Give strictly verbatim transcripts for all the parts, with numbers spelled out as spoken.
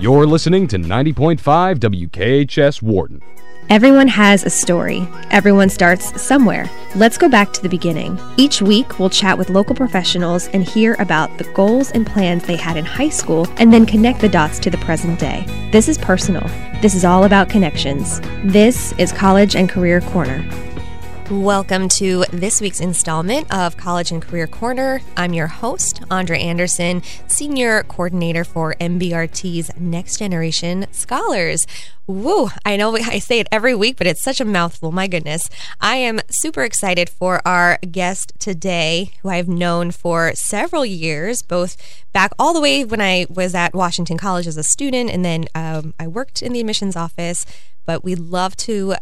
You're listening to ninety point five W K H S Wharton. Everyone has a story. Everyone starts somewhere. Let's go back to the beginning. Each week, we'll chat with local professionals and hear about the goals and plans they had in high school and then connect the dots to the present day. This is personal. This is all about connections. This is College and Career Corner. Welcome to this week's installment of College and Career Corner. I'm your host, Andrea Anderson, Senior Coordinator for M B R T's Next Generation Scholars. Woo, I know I say it every week, but it's such a mouthful. My goodness. I am super excited for our guest today, who I've known for several years, both back all the way when I was at Washington College as a student, and then um, I worked in the admissions office. But we'd love to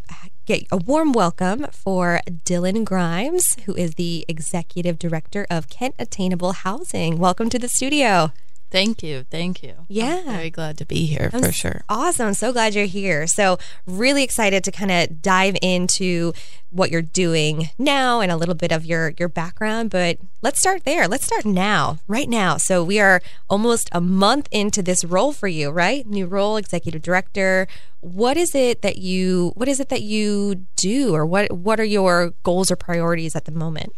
get a warm welcome for Dylan Grimes, who is the Executive Director of Kent Attainable Housing. Welcome to the studio. Thank you. Thank you. Yeah. I'm very glad to be here, I'm for sure. Awesome. So glad you're here. So really excited to kind of dive into what you're doing now and a little bit of your, your background, but let's start there. Let's start now, right now. So we are almost a month into this role for you, right? New role, executive director. What is it that you, what is it that you do, or what, what are your goals or priorities at the moment?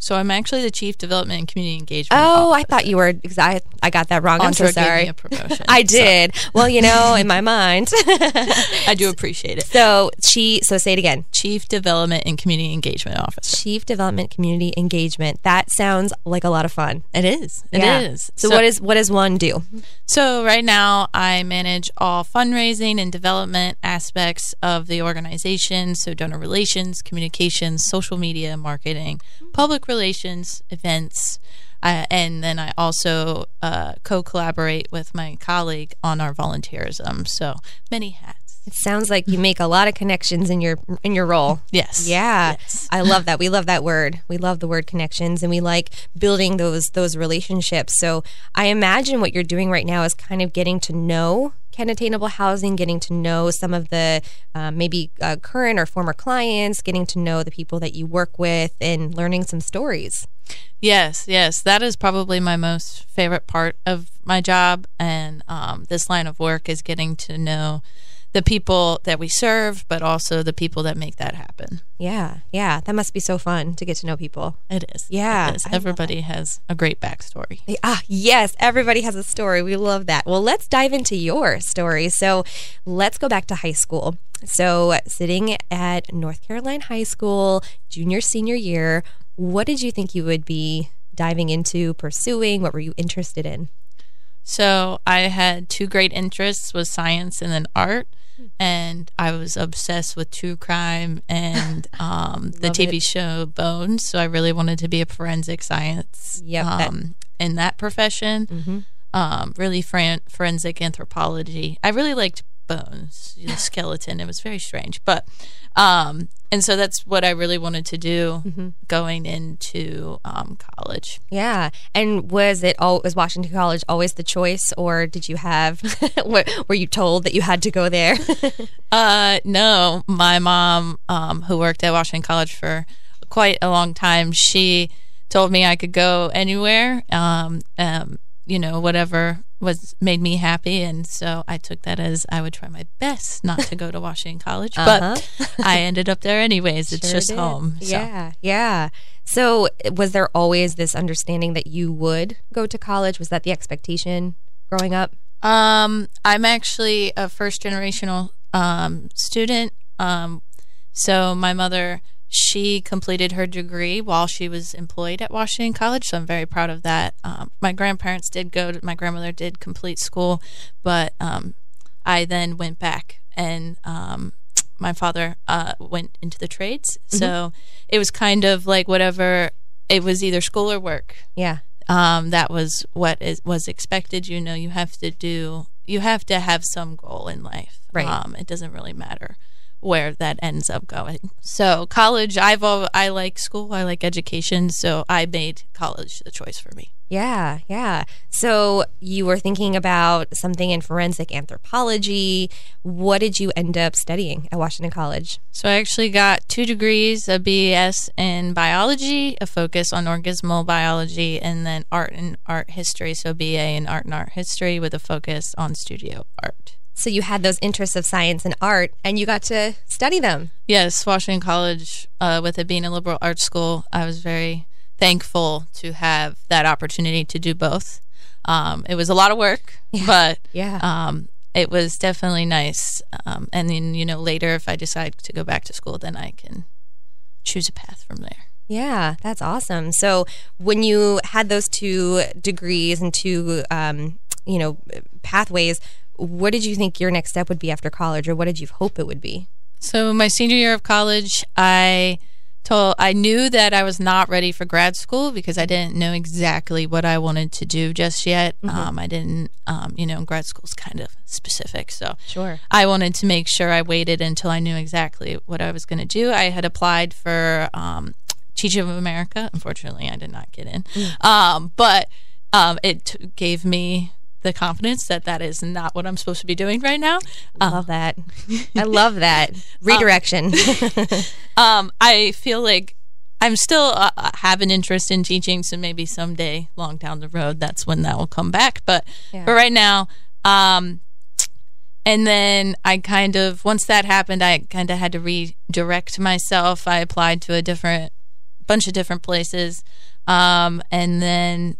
So I'm actually the Chief Development and Community Engagement Oh, Officer. I thought you were, I, I got that wrong. I'm so sorry. Gave me a promotion, I did. So. Well, you know, in my mind. I do appreciate it. So she, so say it again. Chief Development and Community Engagement Officer. Chief Development Community Engagement. That sounds like a lot of fun. It is. It yeah. is. So, so what is, what does one do? So right now I manage all fundraising and development aspects of the organization. So donor relations, communications, social media, marketing, public relations, events, uh, and then I also uh, co-collaborate with my colleague on our volunteerism. So many hats. It sounds like you make a lot of connections in your in your role. Yes. Yeah. Yes. I love that. We love that word. We love the word connections, and we like building those those relationships. So I imagine what you're doing right now is kind of getting to know Kent Attainable Housing, getting to know some of the uh, maybe uh, current or former clients, getting to know the people that you work with, and learning some stories. Yes, yes. That is probably my most favorite part of my job, and um, this line of work is getting to know the people that we serve, but also the people that make that happen. Yeah, yeah. That must be so fun to get to know people. It is. Yeah. It is. Everybody has a great backstory. They, ah, yes. Everybody has a story. We love that. Well, let's dive into your story. So let's go back to high school. So sitting at North Carolina High School, junior, senior year, what did you think you would be diving into, pursuing? What were you interested in? So I had two great interests, was science and then art. And I was obsessed with true crime and um, the T V it. show Bones. So I really wanted to be a forensic science yep, um, that. in that profession. Mm-hmm. Um, really fran- forensic anthropology. I really liked Bones, the skeleton. It was very strange. But um, and so that's what I really wanted to do mm-hmm. going into um, college. Yeah. And was it all, was Washington College always the choice, or did you have were you told that you had to go there? uh, no, my mom, um, who worked at Washington College for quite a long time, she told me I could go anywhere. Um, um, you know, whatever was made me happy, and so I took that as I would try my best not to go to Washington College, but uh-huh. I ended up there anyways. It's sure just did. home. So. Yeah, yeah. So was there always this understanding that you would go to college? Was that the expectation growing up? Um, I'm actually a first generational um, student. Um, so my mother, she completed her degree while she was employed at Washington College, so I'm very proud of that. Um, my grandparents did go to, my grandmother did complete school, but um, I then went back, and um, my father uh, went into the trades. Mm-hmm. So it was kind of like whatever, it was either school or work. Yeah. Um, that was what is, was expected. You know, you have to do, you have to have some goal in life. Right. Um, it doesn't really matter where that ends up going. So college, I've always, I like school, I like education, so I made college the choice for me. Yeah, yeah. So you were thinking about something in forensic anthropology. What did you end up studying at Washington College? So I actually got two degrees, a B S in biology, a focus on organismal biology, and then art and art history. So B A in art and art history with a focus on studio art. So you had those interests of science and art, and you got to study them. Yes, Washington College, uh, with it being a liberal arts school, I was very thankful to have that opportunity to do both. Um, it was a lot of work, yeah. but yeah. Um, it was definitely nice. Um, and then, you know, later if I decide to go back to school, then I can choose a path from there. Yeah, that's awesome. So when you had those two degrees and two, um, you know, pathways, what did you think your next step would be after college, or what did you hope it would be? So my senior year of college, I... So I knew that I was not ready for grad school because I didn't know exactly what I wanted to do just yet. Mm-hmm. Um, I didn't, um, you know, grad school's kind of specific. So sure. I wanted to make sure I waited until I knew exactly what I was going to do. I had applied for um, Teach for America. Unfortunately, I did not get in. Mm. Um, but um, it t- gave me the confidence that that is not what I'm supposed to be doing right now. Um, love that. I love that. Redirection. um, um, I feel like I'm still uh, have an interest in teaching, so maybe someday long down the road, that's when that will come back. But yeah. for right now, um, and then I kind of, once that happened, I kind of had to redirect myself. I applied to a different, bunch of different places. Um, and then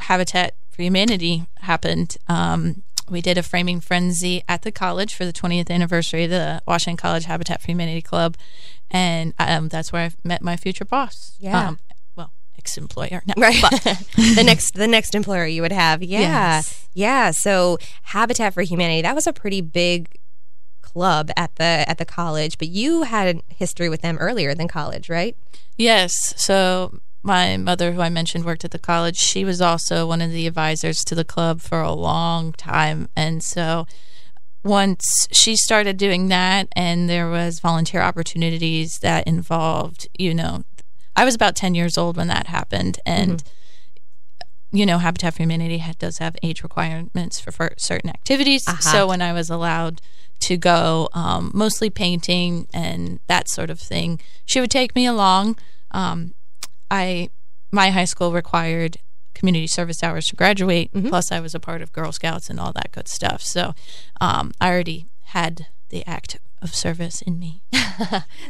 Habitat Humanity happened. Um, we did a framing frenzy at the college for the twentieth anniversary of the Washington College Habitat for Humanity Club, and um, that's where I met my future boss. Yeah, um, well, ex-employer, no, right? But. the next, the next employer you would have. Yeah, yes. yeah. So Habitat for Humanity, that was a pretty big club at the at the college, but you had a history with them earlier than college, right? Yes. So. My mother, who I mentioned, worked at the college. She was also one of the advisors to the club for a long time. And so once she started doing that and there was volunteer opportunities that involved, you know, I was about ten years old when that happened. And, mm-hmm. you know, Habitat for Humanity does have age requirements for, for certain activities. Uh-huh. So when I was allowed to go, um, mostly painting and that sort of thing, she would take me along. Um I, my high school required community service hours to graduate, mm-hmm. plus I was a part of Girl Scouts and all that good stuff. So um, I already had the act of service in me.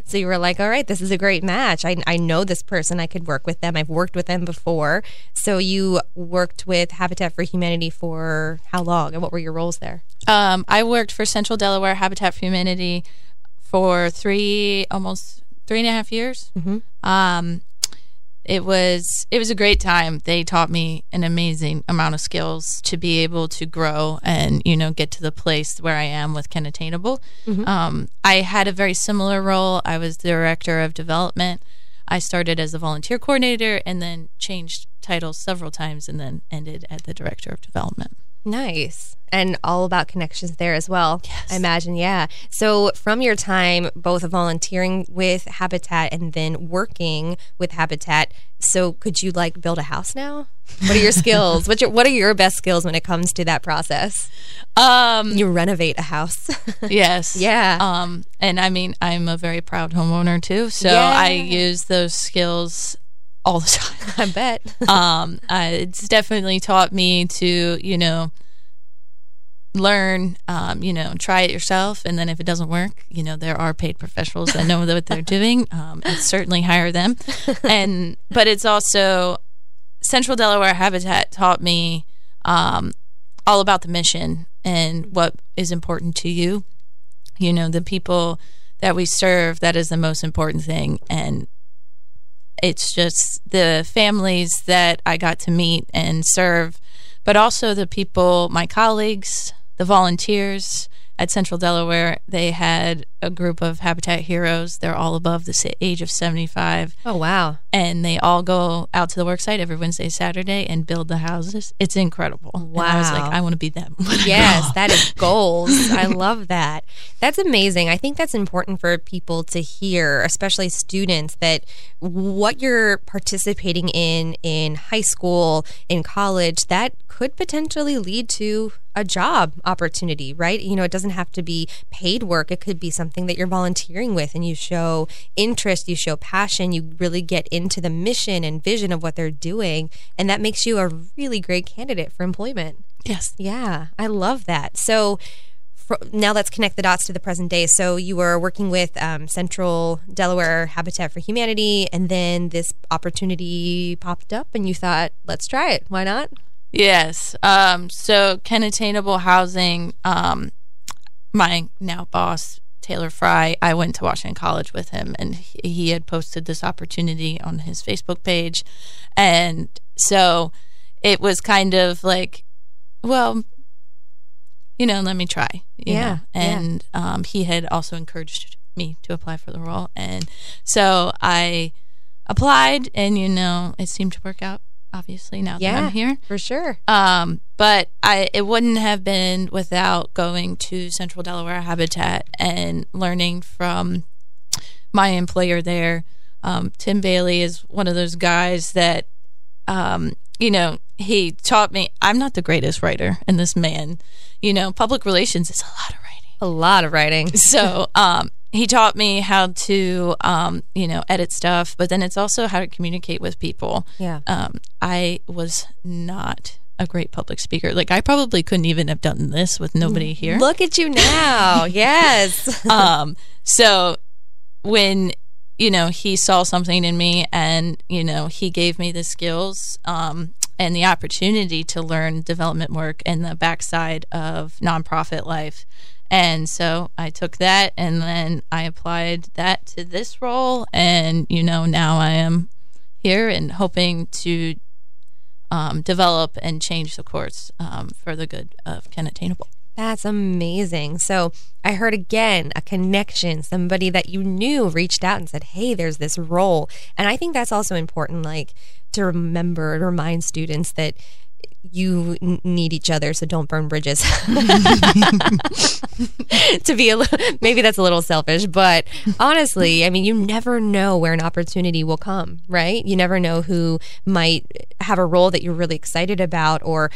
So you were like, all right, this is a great match. I, I know this person. I could work with them. I've worked with them before. So you worked with Habitat for Humanity for how long, and what were your roles there? Um, I worked for Central Delaware Habitat for Humanity for three, almost three and a half years. Mm-hmm. Um It was it was a great time. They taught me an amazing amount of skills to be able to grow and, you know, get to the place where I am with Kent Attainable. Mm-hmm. Um, I had a very similar role. I was the director of development. I started as a volunteer coordinator and then changed titles several times and then ended at the director of development. Nice. And all about connections there as well. Yes. I imagine, yeah. So from your time, both volunteering with Habitat and then working with Habitat, so could you like build a house now? What are your skills? What, your, what are your best skills when it comes to that process? Um, you renovate a house. Yes. Yeah. Um, and I mean, I'm a very proud homeowner too. So yeah. I use those skills all the time. I bet. um, uh, it's definitely taught me to, you know, learn, um, you know, try it yourself. And then if it doesn't work, you know, there are paid professionals that know what they're doing. Um, and certainly hire them. And, but it's also Central Delaware Habitat taught me um, all about the mission and what is important to you. You know, the people that we serve, that is the most important thing. And it's just the families that I got to meet and serve, but also the people, my colleagues, the volunteers at Central Delaware. They had a group of Habitat Heroes. They're all above the age of seventy-five. Oh, wow. And they all go out to the work site every Wednesday, Saturday and build the houses. It's incredible. Wow. And I was like, I want to be them. Yes, that is goals. I love that. That's amazing. I think that's important for people to hear, especially students, that what you're participating in in high school, in college, that could potentially lead to a job opportunity, right? You know, it doesn't have to be paid work. It could be something that you're volunteering with and you show interest, you show passion, you really get into the mission and vision of what they're doing. And that makes you a really great candidate for employment. Yes. Yeah, I love that. So for, now let's connect the dots to the present day. So you were working with um, Central Delaware Habitat for Humanity, and then this opportunity popped up and you thought, let's try it. Why not? Yes. Um, so Kent Attainable Housing, um, my now boss, Taylor Fry, I went to Washington College with him, and he had posted this opportunity on his Facebook page. And so it was kind of like, well, you know, let me try. You yeah. know? And yeah. Um, he had also encouraged me to apply for the role. And so I applied, and, you know, it seemed to work out. Obviously, now yeah, that I'm here. For sure. Um, but I it wouldn't have been without going to Central Delaware Habitat and learning from my employer there. Um, Tim Bailey is one of those guys that, um, you know, he taught me. I'm not the greatest writer, and this man, you know, public relations is a lot of writing. A lot of writing. So um, he taught me how to, um, you know, edit stuff, but then it's also how to communicate with people. Yeah. Um, I was not a great public speaker. Like, I probably couldn't even have done this with nobody here. Look at you now. Yes. um, so when, you know, he saw something in me and, you know, he gave me the skills um, and the opportunity to learn development work and the backside of nonprofit life. And so I took that, and then I applied that to this role, and, you know, now I am here and hoping to um, develop and change the course um, for the good of Kent Attainable. That's amazing. So I heard again a connection, somebody that you knew reached out and said, hey, there's this role. And I think that's also important, like, to remember, to remind students that you need each other, so don't burn bridges. to be a little, maybe that's a little selfish, but honestly, I mean, you never know where an opportunity will come, right? You never know who might have a role that you're really excited about, or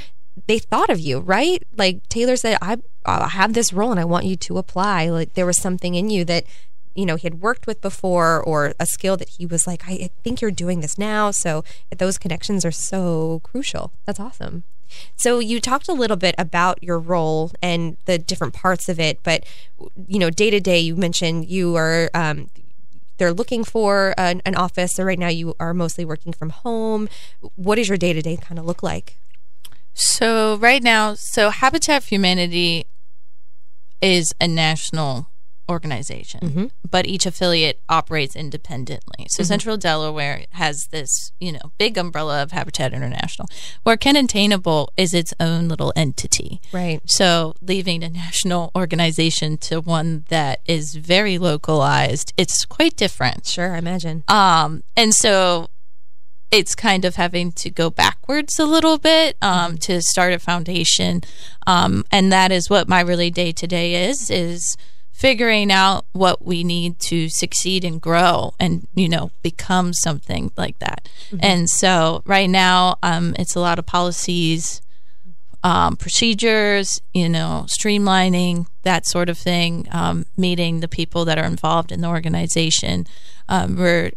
they thought of you, right? Like Taylor said, I, I have this role and I want you to apply. Like there was something in you that, you know, he had worked with before, or a skill that he was like, I think you're doing this now. So those connections are so crucial. That's awesome. So you talked a little bit about your role and the different parts of it, but, you know, day to day, you mentioned you are, um, they're looking for an, an office. So right now you are mostly working from home. What does your day to day kind of look like? So right now, so Habitat for Humanity is a national organization, mm-hmm. but each affiliate operates independently. So mm-hmm. Central Delaware has this, you know, big umbrella of Habitat International, where Kent Attainable is its own little entity. Right. So leaving a national organization to one that is very localized, it's quite different. Sure, I imagine. Um, and so it's kind of having to go backwards a little bit um, to start a foundation, um, and that is what my really day to day is is. Figuring out what we need to succeed and grow and, you know, become something like that. Mm-hmm. And so right now um, it's a lot of policies, um, procedures, you know, streamlining, that sort of thing, um, meeting the people that are involved in the organization. Um, we're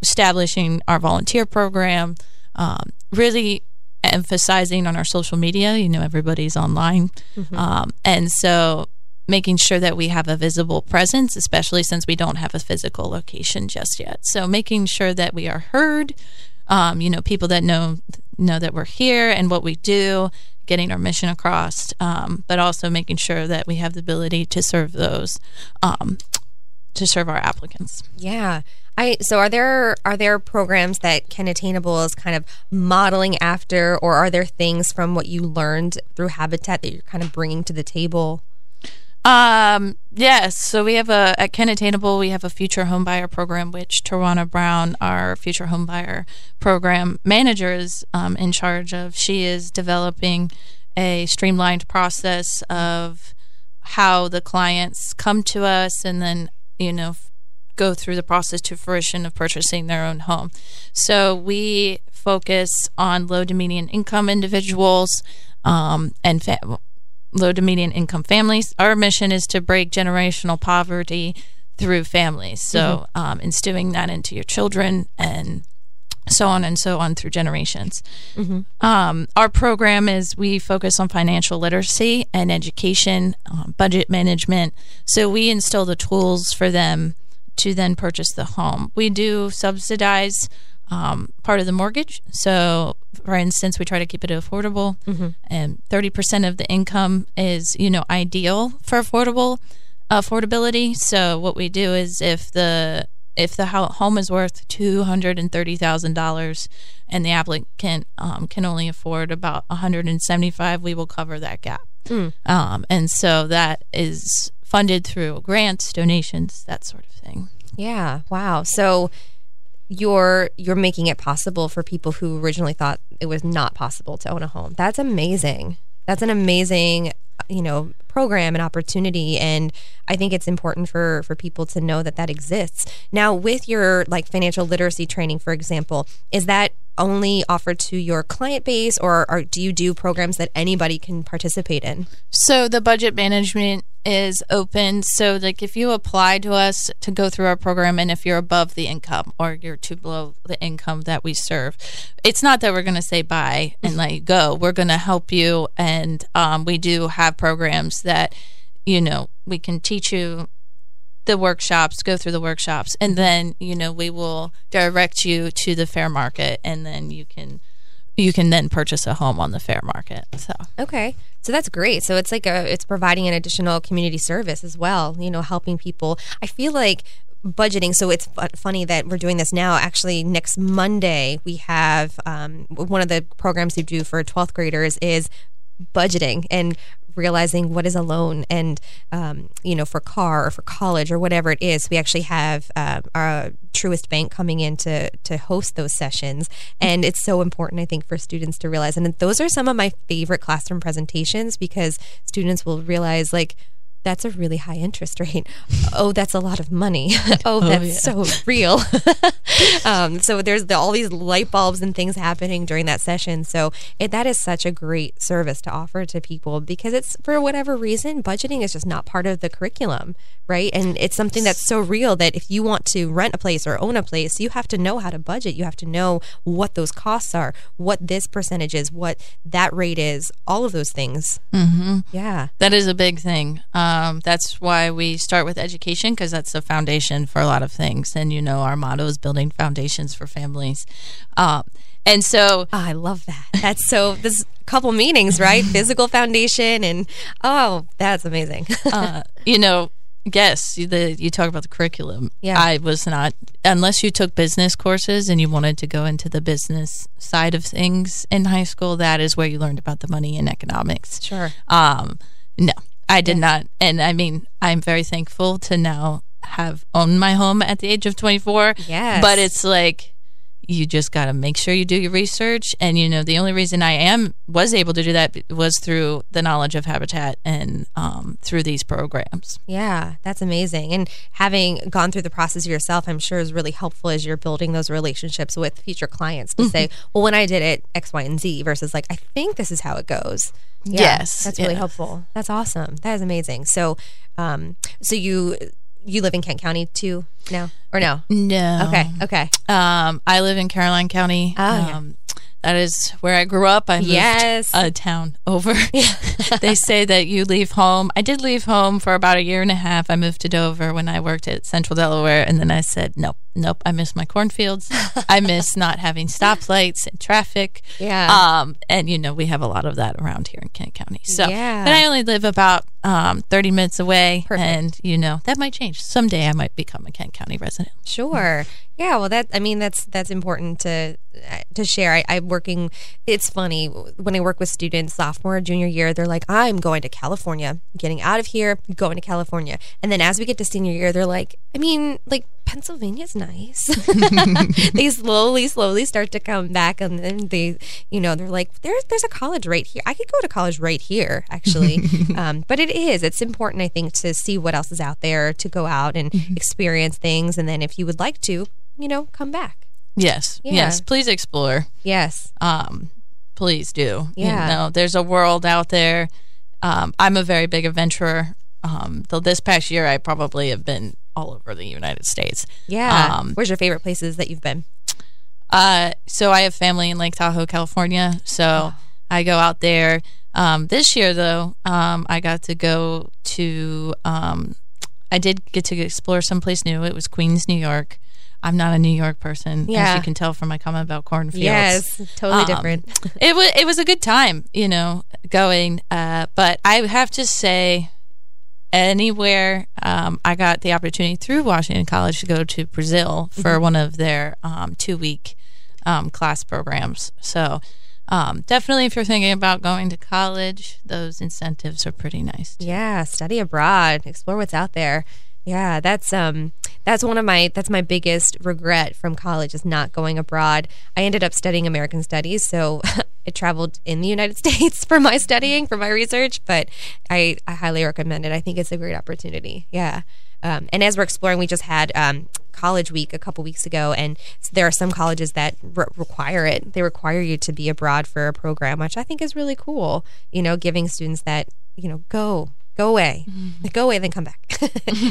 establishing our volunteer program, um, really emphasizing on our social media. You know, everybody's online. Mm-hmm. Um, and so making sure that we have a visible presence, especially since we don't have a physical location just yet. So making sure that we are heard, um, you know, people that know know that we're here and what we do, getting our mission across, um, but also making sure that we have the ability to serve those, um, to serve our applicants. Yeah. I, so are there are there programs that Kent Attainable is kind of modeling after, or are there things from what you learned through Habitat that you're kind of bringing to the table? Um, yes. So we have a, at Kent Attainable, we have a future home buyer program, which Tawana Brown, our future home buyer program manager, is um, in charge of. She is developing a streamlined process of how the clients come to us and then, you know, go through the process to fruition of purchasing their own home. So we focus on low to median income individuals um, and fa- low to median income families. Our mission is to break generational poverty through families. So mm-hmm. um, instilling that into your children and so on and so on through generations. Mm-hmm. Um, our program is we focus on financial literacy and education, um, budget management. So we instill the tools for them to then purchase the home. We do subsidize um, part of the mortgage. So, for instance, we try to keep it affordable. Mm-hmm. And thirty percent of the income is, you know, ideal for affordable affordability. So what we do is if the If the home is worth two hundred thirty thousand dollars and the applicant um, can only afford about one hundred seventy-five thousand dollars, we will cover that gap. Mm. Um, and so that is funded through grants, donations, that sort of thing. Yeah. Wow. So you're you're making it possible for people who originally thought it was not possible to own a home. That's amazing. That's an amazing, you know, program and opportunity, and I think it's important for for people to know that that exists. Now, with your like financial literacy training, for example, is that only offered to your client base, or, or do you do programs that anybody can participate in? So the budget management is open. So like if you apply to us to go through our program, and if you're above the income or you're too below the income that we serve, it's not that we're going to say bye and let you go. We're going to help you. And um, we do have programs that, you know, we can teach you the workshops, go through the workshops, and then, you know, we will direct you to the fair market, and then you can you can then purchase a home on the fair market. So okay, so that's great. So it's like a it's providing an additional community service as well, you know, helping people. I feel like budgeting, so it's funny that we're doing this now. Actually, next Monday we have um, one of the programs we do for twelfth graders is budgeting and realizing what is a loan and, um, you know, for car or for college or whatever it is. We actually have uh, our Truist Bank coming in to, to host those sessions. And it's so important, I think, for students to realize. And those are some of my favorite classroom presentations, because students will realize, like, that's a really high interest rate. Oh, that's a lot of money. oh, that's oh, yeah. so real. um, so there's the, all these light bulbs and things happening during that session. So it, that is such a great service to offer to people, because it's, for whatever reason, budgeting is just not part of the curriculum, right? And it's something that's so real that if you want to rent a place or own a place, you have to know how to budget. You have to know what those costs are, what this percentage is, what that rate is, all of those things. Mm-hmm. Yeah. That is a big thing. Um, Um, that's why we start with education, because that's the foundation for a lot of things. And, you know, our motto is building foundations for families. Um, and so... Oh, I love that. That's so... There's a couple meanings, right? Physical foundation and... Oh, that's amazing. uh, you know, yes, you, the, you talk about the curriculum. Yeah. I was not... Unless you took business courses and you wanted to go into the business side of things in high school, that is where you learned about the money and economics. Sure. Um, no. I did yeah. not. And I mean, I'm very thankful to now have owned my home at the age of twenty-four. Yes. But it's like, you just got to make sure you do your research. And, you know, the only reason I am was able to do that was through the knowledge of Habitat and um, through these programs. Yeah, that's amazing. And having gone through the process yourself, I'm sure is really helpful as you're building those relationships with future clients to mm-hmm. say, well, when I did it, X, Y, and Z, versus like, I think this is how it goes. Yeah, yes. That's really yeah. helpful. That's awesome. That is amazing. So, um, so you... You live in Kent County too now, or no? No. Okay. Okay. Um, I live in Caroline County. Oh, um, yeah. That is where I grew up. I moved yes. a town over. Yeah. They say that you leave home. I did leave home for about a year and a half. I moved to Dover when I worked at Central Delaware, and then I said, nope, nope. I miss my cornfields. I miss not having stoplights and traffic. Yeah. Um, and you know, we have a lot of that around here in Kent County. So, yeah. But I only live about um, thirty minutes away. Perfect. And you know, that might change someday. I might become a Kent County resident. Sure. Yeah. Well, that I mean, that's that's important to to share. I, I'm working. It's funny when I work with students, sophomore, junior year, they're like, "I'm going to California, getting out of here, going to California." And then as we get to senior year, they're like, "I mean, like." Pennsylvania's nice. They slowly, slowly start to come back, and then they, you know, they're like, there, there's a college right here. I could go to college right here, actually. um, but it is, it's important, I think, to see what else is out there, to go out and mm-hmm. experience things. And then if you would like to, you know, come back. Yes. Yeah. Yes. Please explore. Yes. Um, please do. Yeah. You know, there's a world out there. Um, I'm a very big adventurer. Um, though this past year, I probably have been all over the United States. Yeah. Um, Where's your favorite places that you've been? Uh, so I have family in Lake Tahoe, California. So oh. I go out there. Um, this year, though, um, I got to go to, um, I did get to explore someplace new. It was Queens, New York. I'm not a New York person, yeah. as you can tell from my comment about cornfields. Yes, totally um, different. it, w- it was a good time, you know, going. Uh, but I have to say... Anywhere, um, I got the opportunity through Washington College to go to Brazil for mm-hmm. one of their um, two-week um, class programs. So um, definitely if you're thinking about going to college, those incentives are pretty nice too. Yeah, study abroad, explore what's out there. Yeah, that's um, that's one of my that's my biggest regret from college is not going abroad. I ended up studying American Studies, so I traveled in the United States for my studying, for my research. But I, I highly recommend it. I think it's a great opportunity. Yeah. Um, and as we're exploring, we just had um, college week a couple weeks ago, and there are some colleges that re- require it. They require you to be abroad for a program, which I think is really cool. You know, giving students that, you know, go. Go away, mm-hmm. go away, then come back.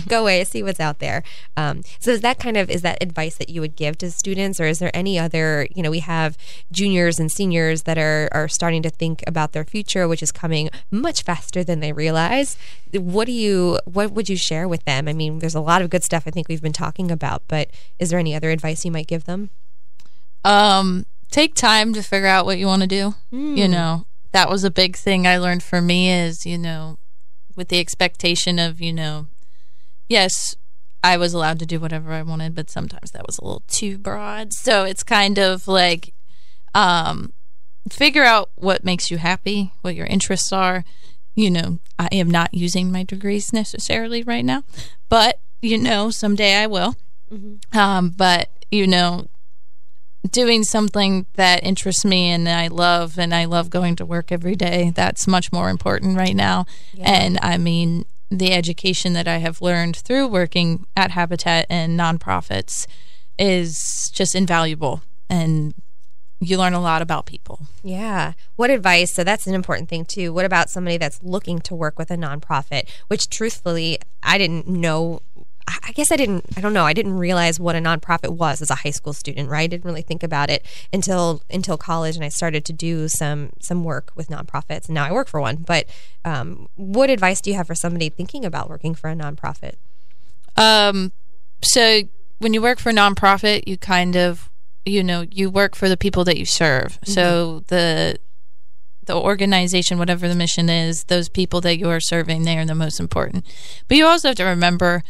Go away, see what's out there. Um, so is that kind of, is that advice that you would give to students, or is there any other, you know, we have juniors and seniors that are, are starting to think about their future, which is coming much faster than they realize. What do you, what would you share with them? I mean, there's a lot of good stuff I think we've been talking about, but is there any other advice you might give them? Um, take time to figure out what you want to do. Mm. You know, that was a big thing I learned for me is, you know, with the expectation of, you know, yes, I was allowed to do whatever I wanted, but sometimes that was a little too broad. So it's kind of like, um, figure out what makes you happy, what your interests are. You know, I am not using my degrees necessarily right now, but, you know, someday I will. Mm-hmm. Um, but, you know, doing something that interests me and I love, and I love going to work every day. That's much more important right now. Yeah. And I mean, the education that I have learned through working at Habitat and nonprofits is just invaluable. And you learn a lot about people. Yeah. What advice? So that's an important thing too. What about somebody that's looking to work with a nonprofit, which truthfully, I didn't know I guess I didn't, I don't know, I didn't realize what a nonprofit was as a high school student, right? I didn't really think about it until until college, and I started to do some some work with nonprofits, and now I work for one. But um, what advice do you have for somebody thinking about working for a nonprofit? Um, so when you work for a nonprofit, you kind of, you know, you work for the people that you serve. Mm-hmm. So the the organization, whatever the mission is, those people that you are serving, they are the most important. But you also have to remember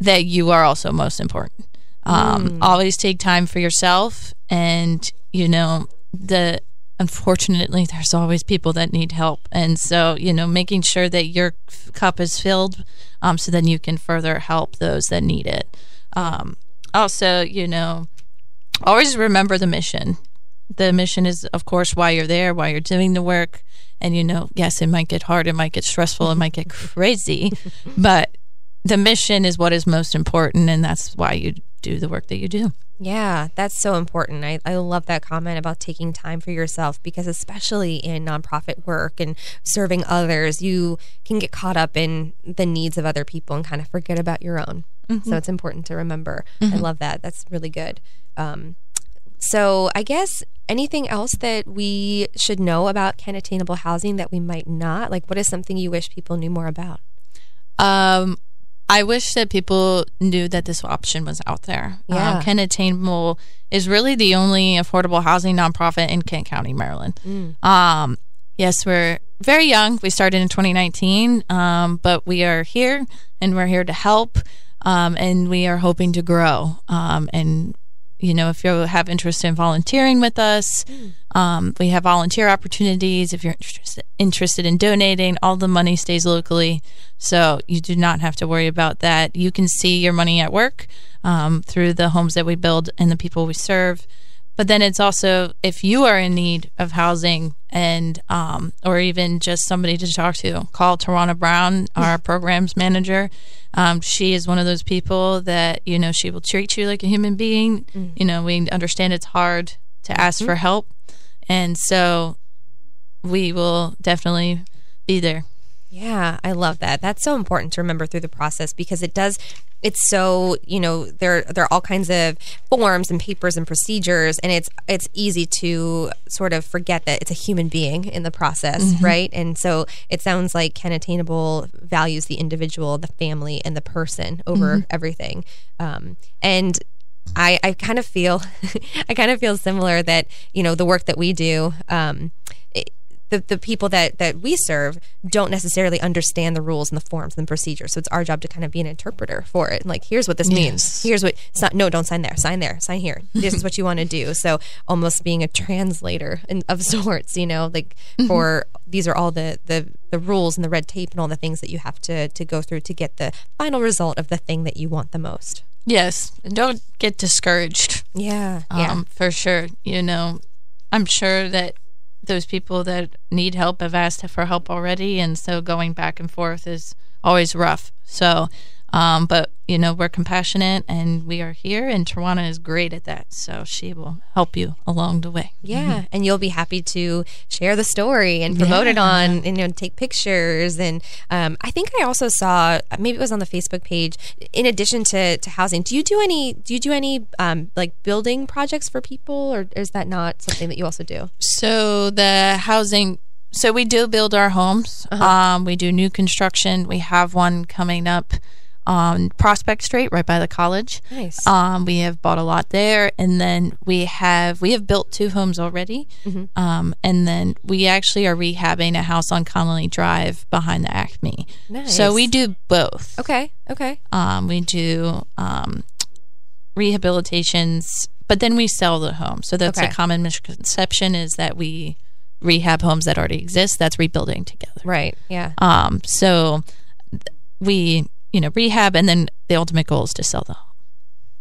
that you are also most important. Um, mm. Always take time for yourself, and you know the. Unfortunately, there's always people that need help, and so you know making sure that your cup is filled, um, so then you can further help those that need it. Um, also, you know, always remember the mission. The mission is, of course, why you're there, why you're doing the work, and you know, yes, it might get hard, it might get stressful, it might get crazy, but. The mission is what is most important, and that's why you do the work that you do. Yeah, that's so important. I, I love that comment about taking time for yourself, because especially in nonprofit work and serving others, you can get caught up in the needs of other people and kind of forget about your own. Mm-hmm. So it's important to remember. Mm-hmm. I love that. That's really good. Um, so I guess anything else that we should know about Kent Attainable Housing that we might not? Like, what is something you wish people knew more about? Um. I wish that people knew that this option was out there. Yeah. Um, Kent Attainable is really the only affordable housing nonprofit in Kent County, Maryland. Mm. Um, yes, we're very young. We started in twenty nineteen, um, but we are here, and we're here to help, um, and we are hoping to grow. Um, and you know, if you have interest in volunteering with us, um, we have volunteer opportunities. If you're interested, interested in donating, all the money stays locally, so you do not have to worry about that. You can see your money at work um, through the homes that we build and the people we serve. But then it's also, if you are in need of housing and um, or even just somebody to talk to, call Tarana Brown, our programs manager. Um, she is one of those people that, you know, she will treat you like a human being. Mm-hmm. You know, we understand it's hard to ask mm-hmm. for help. And so we will definitely be there. Yeah, I love that. That's so important to remember through the process, because it does, it's so, you know, there there are all kinds of forms and papers and procedures, and it's it's easy to sort of forget that it's a human being in the process, mm-hmm. right? And so it sounds like Kent Attainable values the individual, the family, and the person over mm-hmm. everything. Um, and I, I kind of feel, I kind of feel similar that, you know, the work that we do, um, it, The, the people that, that we serve don't necessarily understand the rules and the forms and the procedures. So it's our job to kind of be an interpreter for it. And like, here's what this yes. means. Here's what, so, no, don't sign there. Sign there. Sign here. This is what you want to do. So almost being a translator in, of sorts, you know, like mm-hmm. for these are all the, the, the rules and the red tape and all the things that you have to, to go through to get the final result of the thing that you want the most. Yes. And don't get discouraged. Yeah. Um, yeah. For sure. You know, I'm sure that those people that need help have asked for help already, and so going back and forth is always rough. So, um, but, you know, we're compassionate, and we are here, and Tarana is great at that, so she will help you along the way. Yeah, mm-hmm. and you'll be happy to share the story and promote yeah. it on, and, you know, take pictures. And um, I think I also saw, maybe it was on the Facebook page, in addition to, to housing, do you do any, do you do any um, like building projects for people, or is that not something that you also do? So the housing... So we do build our homes. Uh-huh. Um, we do new construction. We have one coming up on Prospect Street, right by the college. Nice. Um, we have bought a lot there, and then we have we have built two homes already. Mm-hmm. Um, and then we actually are rehabbing a house on Connelly Drive behind the Acme. Nice. So we do both. Okay. Okay. Um, we do um, rehabilitations, but then we sell the home. So that's okay. a common misconception, is that we rehab homes that already exist. That's rebuilding together. Right. Yeah. Um, so th- we, you know, rehab, and then the ultimate goal is to sell the home.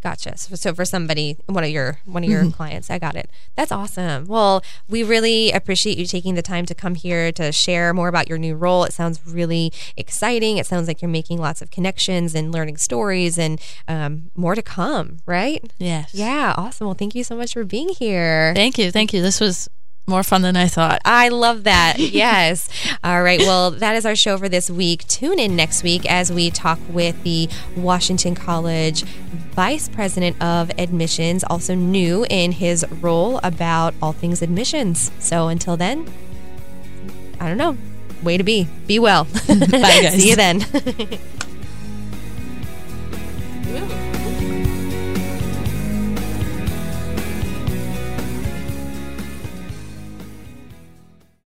Gotcha. So, so for somebody, one of your one of your mm-hmm. clients, I got it. That's awesome. Well, we really appreciate you taking the time to come here to share more about your new role. It sounds really exciting. It sounds like you're making lots of connections and learning stories, and um, more to come, right? Yes. Yeah. Awesome. Well, thank you so much for being here. Thank you. Thank you. This was more fun than I thought. I love that. Yes. All right. Well, that is our show for this week. Tune in next week as we talk with the Washington College Vice President of Admissions, also new in his role, about all things admissions. So until then, I don't know. Way to be. Be well. Bye, guys. See you then.